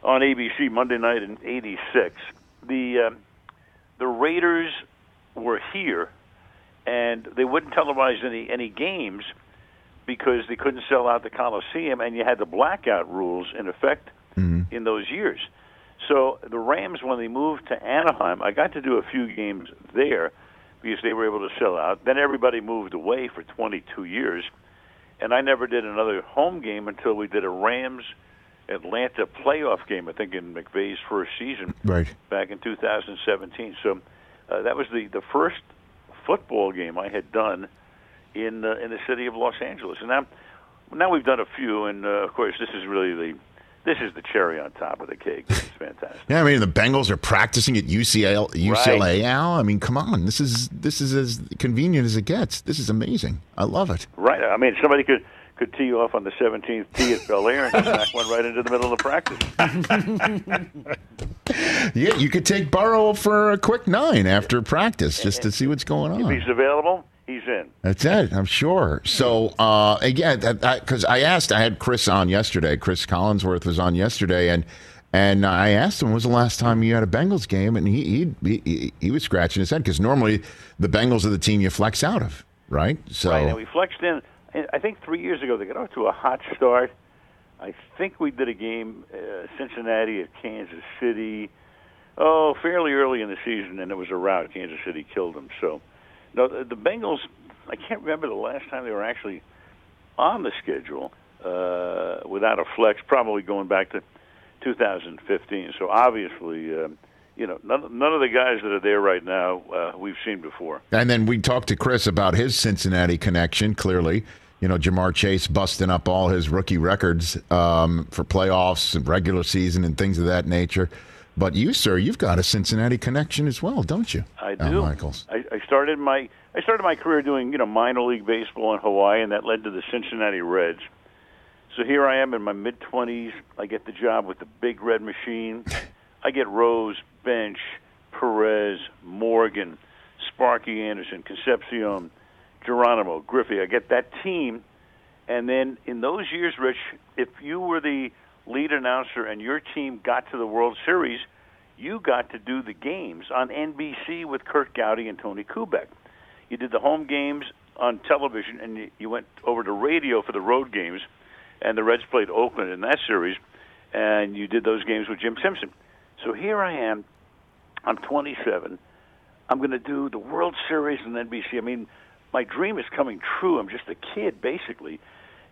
on ABC Monday night in 86, the Raiders were here, and they wouldn't televise any games because they couldn't sell out the Coliseum, and you had the blackout rules in effect mm-hmm. in those years. So the Rams, when they moved to Anaheim, I got to do a few games there because they were able to sell out. Then everybody moved away for 22 years, and I never did another home game until we did a Rams-Atlanta playoff game, I think, in McVay's first season, right, back in 2017. So that was the first football game I had done in the city of Los Angeles. And now we've done a few, and of course this is really the This is the cherry on top of the cake. This is fantastic. Yeah, I mean, the Bengals are practicing at UCLA right. Al. I mean, come on. This is as convenient as it gets. This is amazing. I love it. Right. I mean, somebody could tee you off on the 17th tee at Bel Air and smack one right into the middle of the practice. Yeah, you could take Burrow for a quick 9 after practice just to see what's going on. If he's available, he's in. That's it, I'm sure. So, again, because I asked, I had Chris on yesterday. Chris Collinsworth was on yesterday, and I asked him, when was the last time you had a Bengals game? And he was scratching his head, because normally the Bengals are the team you flex out of, right? So, right, and we flexed in, I think 3 years ago, they got off to a hot start. I think we did a game, Cincinnati at Kansas City, fairly early in the season, and it was a rout. Kansas City killed them, so... No, the Bengals, I can't remember the last time they were actually on the schedule without a flex, probably going back to 2015. So obviously, none of the guys that are there right now we've seen before. And then we talked to Chris about his Cincinnati connection, clearly. You know, Jamar Chase busting up all his rookie records for playoffs and regular season and things of that nature. But you, sir, you've got a Cincinnati connection as well, don't you? I do. Al Michaels. I started my career doing minor league baseball in Hawaii, and that led to the Cincinnati Reds. So here I am in my mid-20s. I get the job with the Big Red Machine. I get Rose, Bench, Perez, Morgan, Sparky Anderson, Concepcion, Geronimo, Griffey. I get that team. And then in those years, Rich, if you were the lead announcer and your team got to the World Series, you got to do the games on NBC with Kurt Gowdy and Tony Kubek. You did the home games on television, and you went over to radio for the road games, and the Reds played Oakland in that series, and you did those games with Jim Simpson. So here I am. I'm 27. I'm going to do the World Series on NBC. I mean, my dream is coming true. I'm just a kid, basically.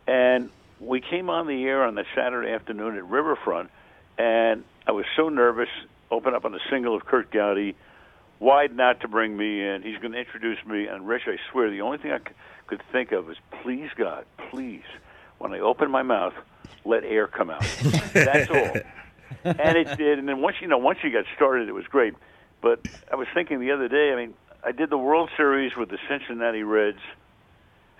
And we came on the air on that Saturday afternoon at Riverfront, and I was so nervous. Open up on the single of Kurt Gowdy, wide out to bring me in. He's going to introduce me. And, Rich, I swear, the only thing I could think of is, please, God, please, when I open my mouth, let air come out. That's all. And it did. And then once you got started, it was great. But I was thinking the other day, I mean, I did the World Series with the Cincinnati Reds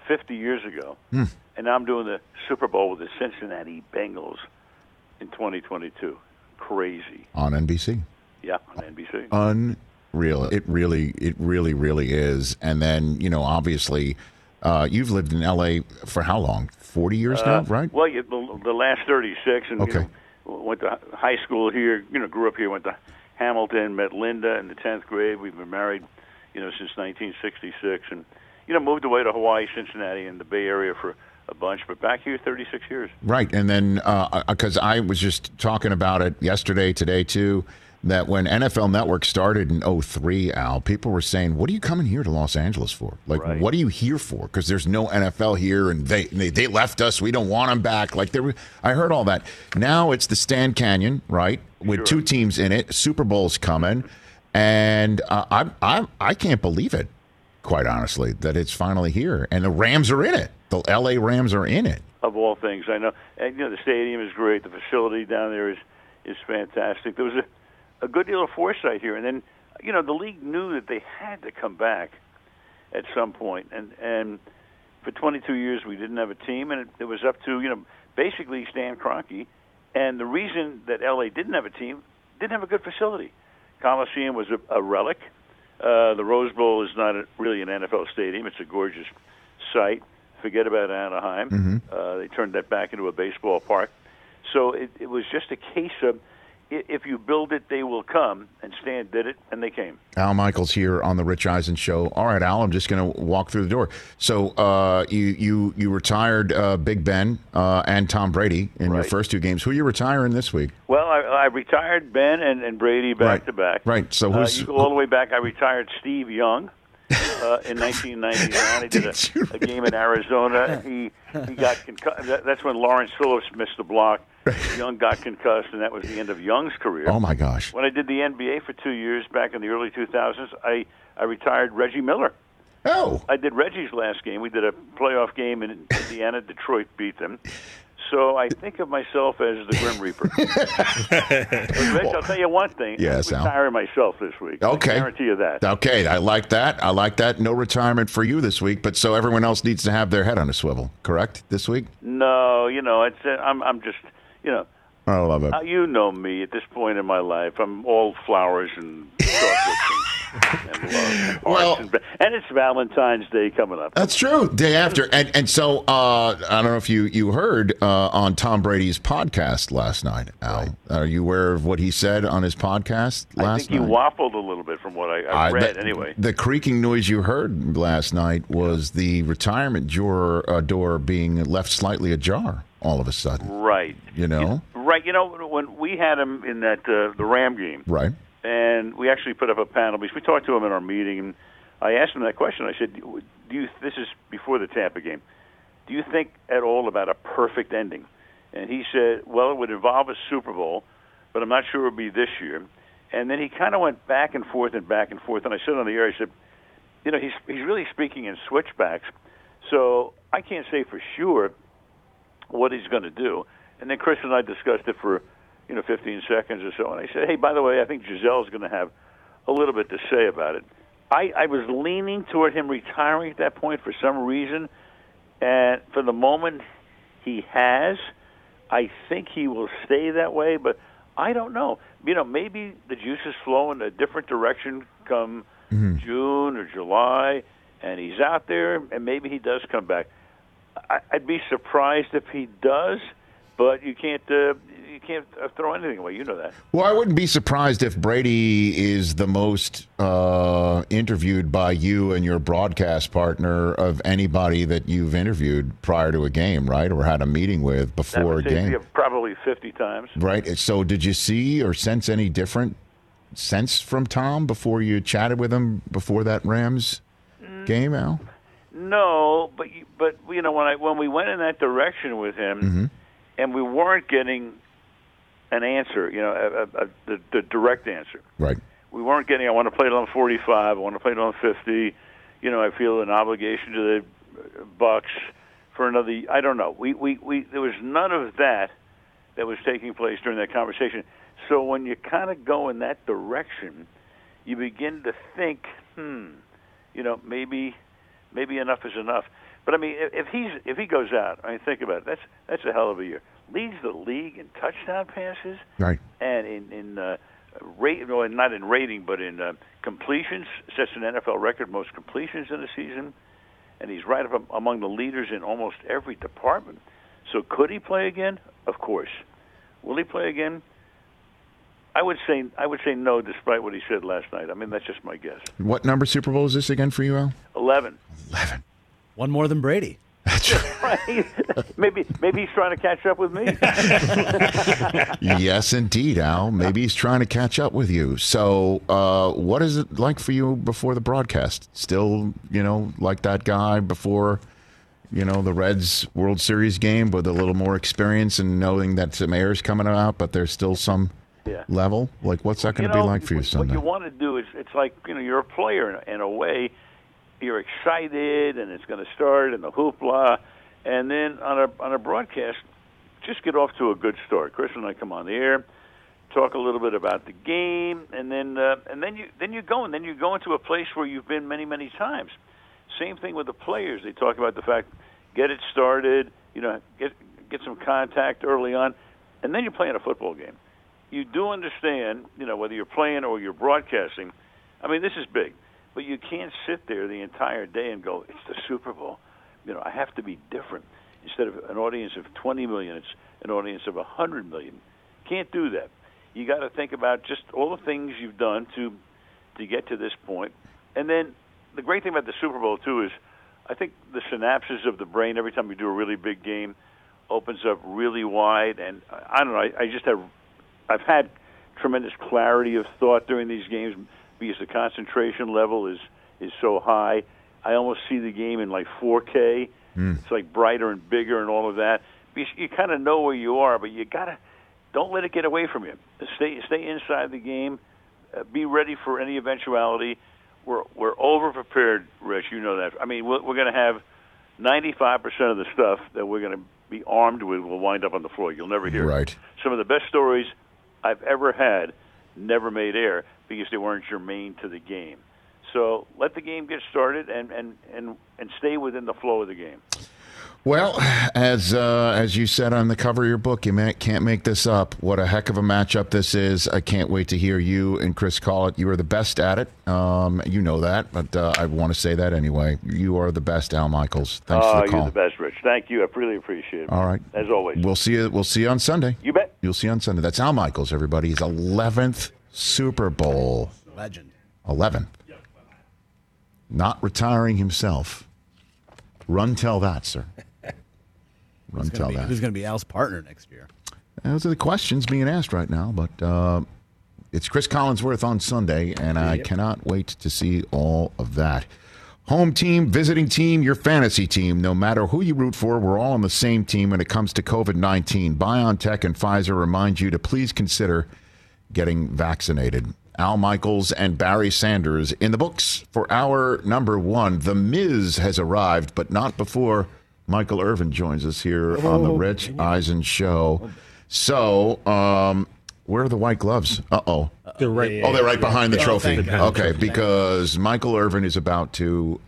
50 years ago. Mm. And now I'm doing the Super Bowl with the Cincinnati Bengals in 2022. Crazy. On NBC. Yeah, on NBC. Unreal. It really is. And then, obviously, you've lived in L.A. for how long? 40 years now, right? Well, the last 36. And, okay. Went to high school here, grew up here, went to Hamilton, met Linda in the 10th grade. We've been married, since 1966. And, moved away to Hawaii, Cincinnati, and the Bay Area for a bunch, but back here 36 years. Right, and then, because I was just talking about it yesterday, today too, that when NFL Network started in 2003, Al, people were saying, what are you coming here to Los Angeles for? Like, right. What are you here for? Because there's no NFL here, and they left us. We don't want them back. Like, I heard all that. Now it's the Stan Canyon, right, with two teams in it. Super Bowl's coming, and I can't believe it, quite honestly, that it's finally here, and the Rams are in it. The L.A. Rams are in it. Of all things, I know. And, the stadium is great. The facility down there is fantastic. There was a good deal of foresight here. And then, the league knew that they had to come back at some point. And for 22 years, we didn't have a team. And it was up to, basically Stan Kroenke. And the reason that L.A. didn't have a team, didn't have a good facility. Coliseum was a relic. The Rose Bowl is not really an NFL stadium. It's a gorgeous site. Forget about Anaheim. Mm-hmm. They turned that back into a baseball park. So it was just a case of, if you build it, they will come. And Stan did it, and they came. Al Michaels here on the Rich Eisen Show. All right, Al, I'm just going to walk through the door. So you retired Big Ben and Tom Brady in your first two games. Who are you retiring this week? Well, I retired Ben and Brady back-to-back. Right. So you go all the way back. I retired Steve Young. In 1999, he did a game in Arizona. He got concussed. That's when Lawrence Phillips missed the block. Young got concussed, and that was the end of Young's career. Oh, my gosh. When I did the NBA for 2 years back in the early 2000s, I retired Reggie Miller. Oh. I did Reggie's last game. We did a playoff game in Indiana. Detroit beat them. So I think of myself as the Grim Reaper. Rich, I'll tell you one thing. Yes, I'm retiring myself this week. Okay. I guarantee you that. Okay, I like that. I like that. No retirement for you this week, but so everyone else needs to have their head on a swivel, correct, this week? No, you know, it's I'm just, you know. I love it. You know me at this point in my life. I'm all flowers and chocolates and love. Well, and it's Valentine's Day coming up. That's true. Day after. And so I don't know if you heard on Tom Brady's podcast last night, Al. Right. Are you aware of what he said on his podcast last night? I think you waffled a little bit from what I read anyway. The creaking noise you heard last night was the retirement door being left slightly ajar all of a sudden. Right. You know? Right. You know, when we had him in that the Ram game. Right. And we actually put up a panel because we talked to him in our meeting. And I asked him that question. I said, this is before the Tampa game. Do you think at all about a perfect ending? And he said, well, it would involve a Super Bowl, but I'm not sure it would be this year. And then he kind of went back and forth and back and forth. And I said on the air, I said, you know, he's really speaking in switchbacks. So I can't say for sure what he's going to do. And then Chris and I discussed it for, 15 seconds or so. And I said, hey, by the way, I think Giselle's going to have a little bit to say about it. I was leaning toward him retiring at that point for some reason. And for the moment, he has. I think he will stay that way, but I don't know. You know, maybe the juices flow in a different direction come June or July, and he's out there, and maybe he does come back. I'd be surprised if he does, but you can't throw anything away. You know that. Well, I wouldn't be surprised if Brady is the most interviewed by you and your broadcast partner of anybody that you've interviewed prior to a game, right? Or had a meeting with before a game. Probably 50 times. Right. So did you see or sense any different sense from Tom before you chatted with him before that Rams game, Al? No, but you know, when we went in that direction with him, and we weren't getting an answer, the direct answer. Right. We weren't getting. I want to play it on 45. I want to play it on 50. You know, I feel an obligation to the Bucks for another. I don't know. We there was none of that was taking place during that conversation. So when you kind of go in that direction, you begin to think, maybe enough is enough. But, I mean, if he goes out, I mean, think about it. That's a hell of a year. Leads the league in touchdown passes. Right. And not in rating, but in completions. Sets an NFL record, most completions in a season. And he's right up among the leaders in almost every department. So could he play again? Of course. Will he play again? I would say no, despite what he said last night. I mean, that's just my guess. What number Super Bowl is this again for you, Al? 11. 11. One more than Brady. That's right. Maybe he's trying to catch up with me. Yes, indeed, Al. Maybe he's trying to catch up with you. So what is it like for you before the broadcast? Still, like that guy before, the Reds World Series game with a little more experience and knowing that some air is coming out, but there's still some... Yeah. Level? Like, what's that going to be like for you Sunday? What you want to do is, it's like, you're a player in a way. You're excited, and it's going to start, and the hoopla. And then on a broadcast, just get off to a good start. Chris and I come on the air, talk a little bit about the game, and then you go into a place where you've been many, many times. Same thing with the players. They talk about the fact, get it started, get some contact early on, and then you're playing a football game. You do understand, whether you're playing or you're broadcasting, I mean, this is big. But you can't sit there the entire day and go, it's the Super Bowl. I have to be different. Instead of an audience of 20 million, it's an audience of 100 million. Can't do that. You got to think about just all the things you've done to get to this point. And then the great thing about the Super Bowl, too, is I think the synapses of the brain, every time you do a really big game, opens up really wide. And I don't know, I've had tremendous clarity of thought during these games because the concentration level is so high. I almost see the game in like 4K. It's like brighter and bigger and all of that. You kind of know where you are, but you gotta don't let it get away from you. Stay inside the game. Be ready for any eventuality. We're over prepared, Rich. You know that. I mean, we're going to have 95% of the stuff that we're going to be armed with will wind up on the floor. You'll never hear right. Some of the best stories I've ever had never made air because they weren't germane to the game. So let the game get started and stay within the flow of the game. Well, as you said on the cover of your book, you can't make this up. What a heck of a matchup this is. I can't wait to hear you and Chris call it. You are the best at it. You know that, but I want to say that anyway. You are the best, Al Michaels. Thanks for the call. You're the best, Rich. Thank you. I really appreciate it. All right. As always. We'll see you on Sunday. You bet. You'll see you on Sunday. That's Al Michaels, everybody. His 11th Super Bowl. Legend. 11. Not retiring himself. Run tell that, sir. Run tell that. Who's going to be Al's partner next year? Those are the questions being asked right now, but it's Chris Collinsworth on Sunday, and I cannot wait to see all of that. Home team, visiting team, your fantasy team. No matter who you root for, we're all on the same team when it comes to COVID-19. BioNTech and Pfizer remind you to please consider getting vaccinated. Al Michaels and Barry Sanders in the books for hour number one. The Miz has arrived, but not before Michael Irvin joins us here on the Rich Eisen Show. So, where are the white gloves? Uh-oh. They're right. Yeah, they're right behind the trophy. Okay, because Michael Irvin is about to...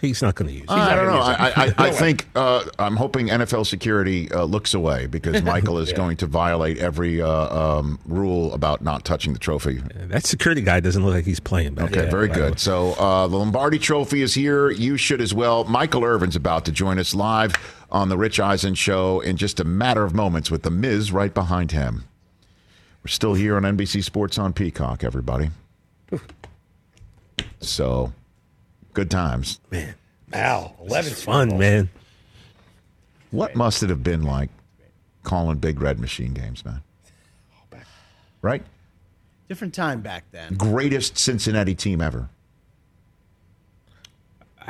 he's not going to use it. I don't know. I think I'm hoping NFL security looks away because Michael is going to violate every rule about not touching the trophy. That security guy doesn't look like he's playing. But okay, very good. So the Lombardi Trophy is here. You should as well. Michael Irvin's about to join us live on The Rich Eisen Show in just a matter of moments with The Miz right behind him. We're still here on NBC Sports on Peacock, everybody. So... good times. Man. Al, 11 is fun, man. What must it have been like calling Big Red Machine games, man? Right? Different time back then. Greatest Cincinnati team ever.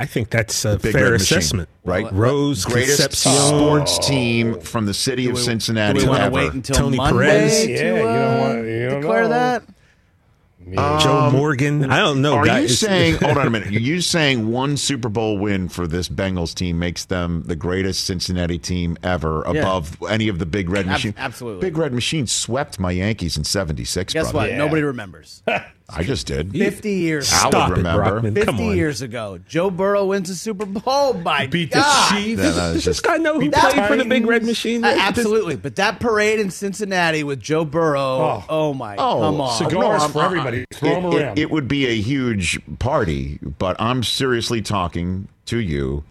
I think that's a fair assessment. Right? Well, Rose, greatest sports team from the city of Cincinnati ever. Do we want to wait until Tony Perez? You don't declare that? Joe Morgan. I don't know. Hold on a minute. Are you saying one Super Bowl win for this Bengals team makes them the greatest Cincinnati team ever above any of the Big Red Machine? Absolutely. Big Red Machine swept my Yankees in 76. Guess what? Yeah. Nobody remembers. I just did. 50 years ago. I would remember. 50 years ago, Joe Burrow wins the Super Bowl. My beat God. The Chiefs. Does this guy know who played for the Big Red Machine? Absolutely. But that parade in Cincinnati with Joe Burrow, come on. Cigars for everybody. Throw them around. It would be a huge party, but I'm seriously talking to you.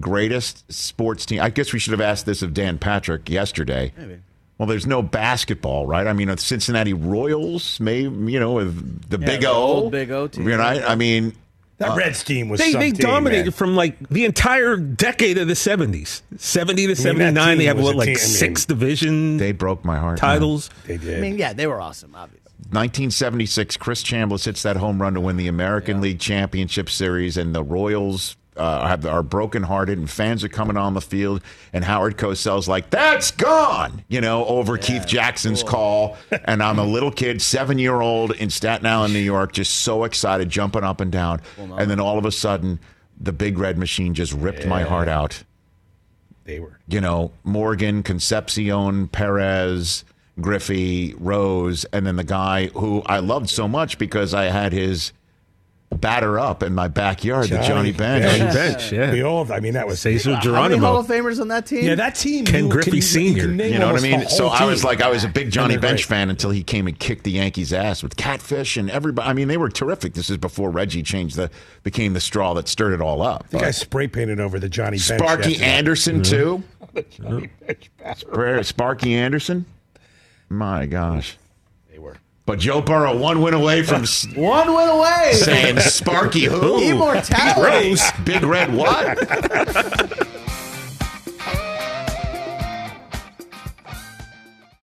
Greatest sports team. I guess we should have asked this of Dan Patrick yesterday. Maybe. Well, there's no basketball, right? I mean, the Cincinnati Royals, with the Big O. The old Big O team. I mean... that Reds team was something, they dominated from, the entire decade of the 70s. 70 to 79, they have, six division... They broke my heart. ...titles. Man. They did. They were awesome, obviously. 1976, Chris Chambliss hits that home run to win the American League Championship Series, and the Royals... are brokenhearted, and fans are coming on the field, and Howard Cosell's like, that's gone, over Keith Jackson's call. And I'm a little kid, 7-year-old in Staten Island, New York, just so excited, jumping up and down. And then all of a sudden, the Big Red Machine just ripped my heart out. They were. Morgan, Concepcion, Perez, Griffey, Rose, and then the guy who I loved so much because I had his... batter up in my backyard, Johnny Bench. Johnny Bench, the old, that was Cesar Geronimo. How many Hall of Famers on that team? Yeah, that team. Ken Griffey Sr. You know what I mean? So I was a big Johnny Bench fan until he came and kicked the Yankees' ass with Catfish and everybody. They were terrific. This is before Reggie became the straw that stirred it all up. I think I spray painted over the Johnny Bench. Sparky Anderson, too. The Johnny Bench batter. Sparky Anderson? My gosh. But Joe Burrow, one win away from... one win away! Saying Sparky who? Immortality! Big Red what?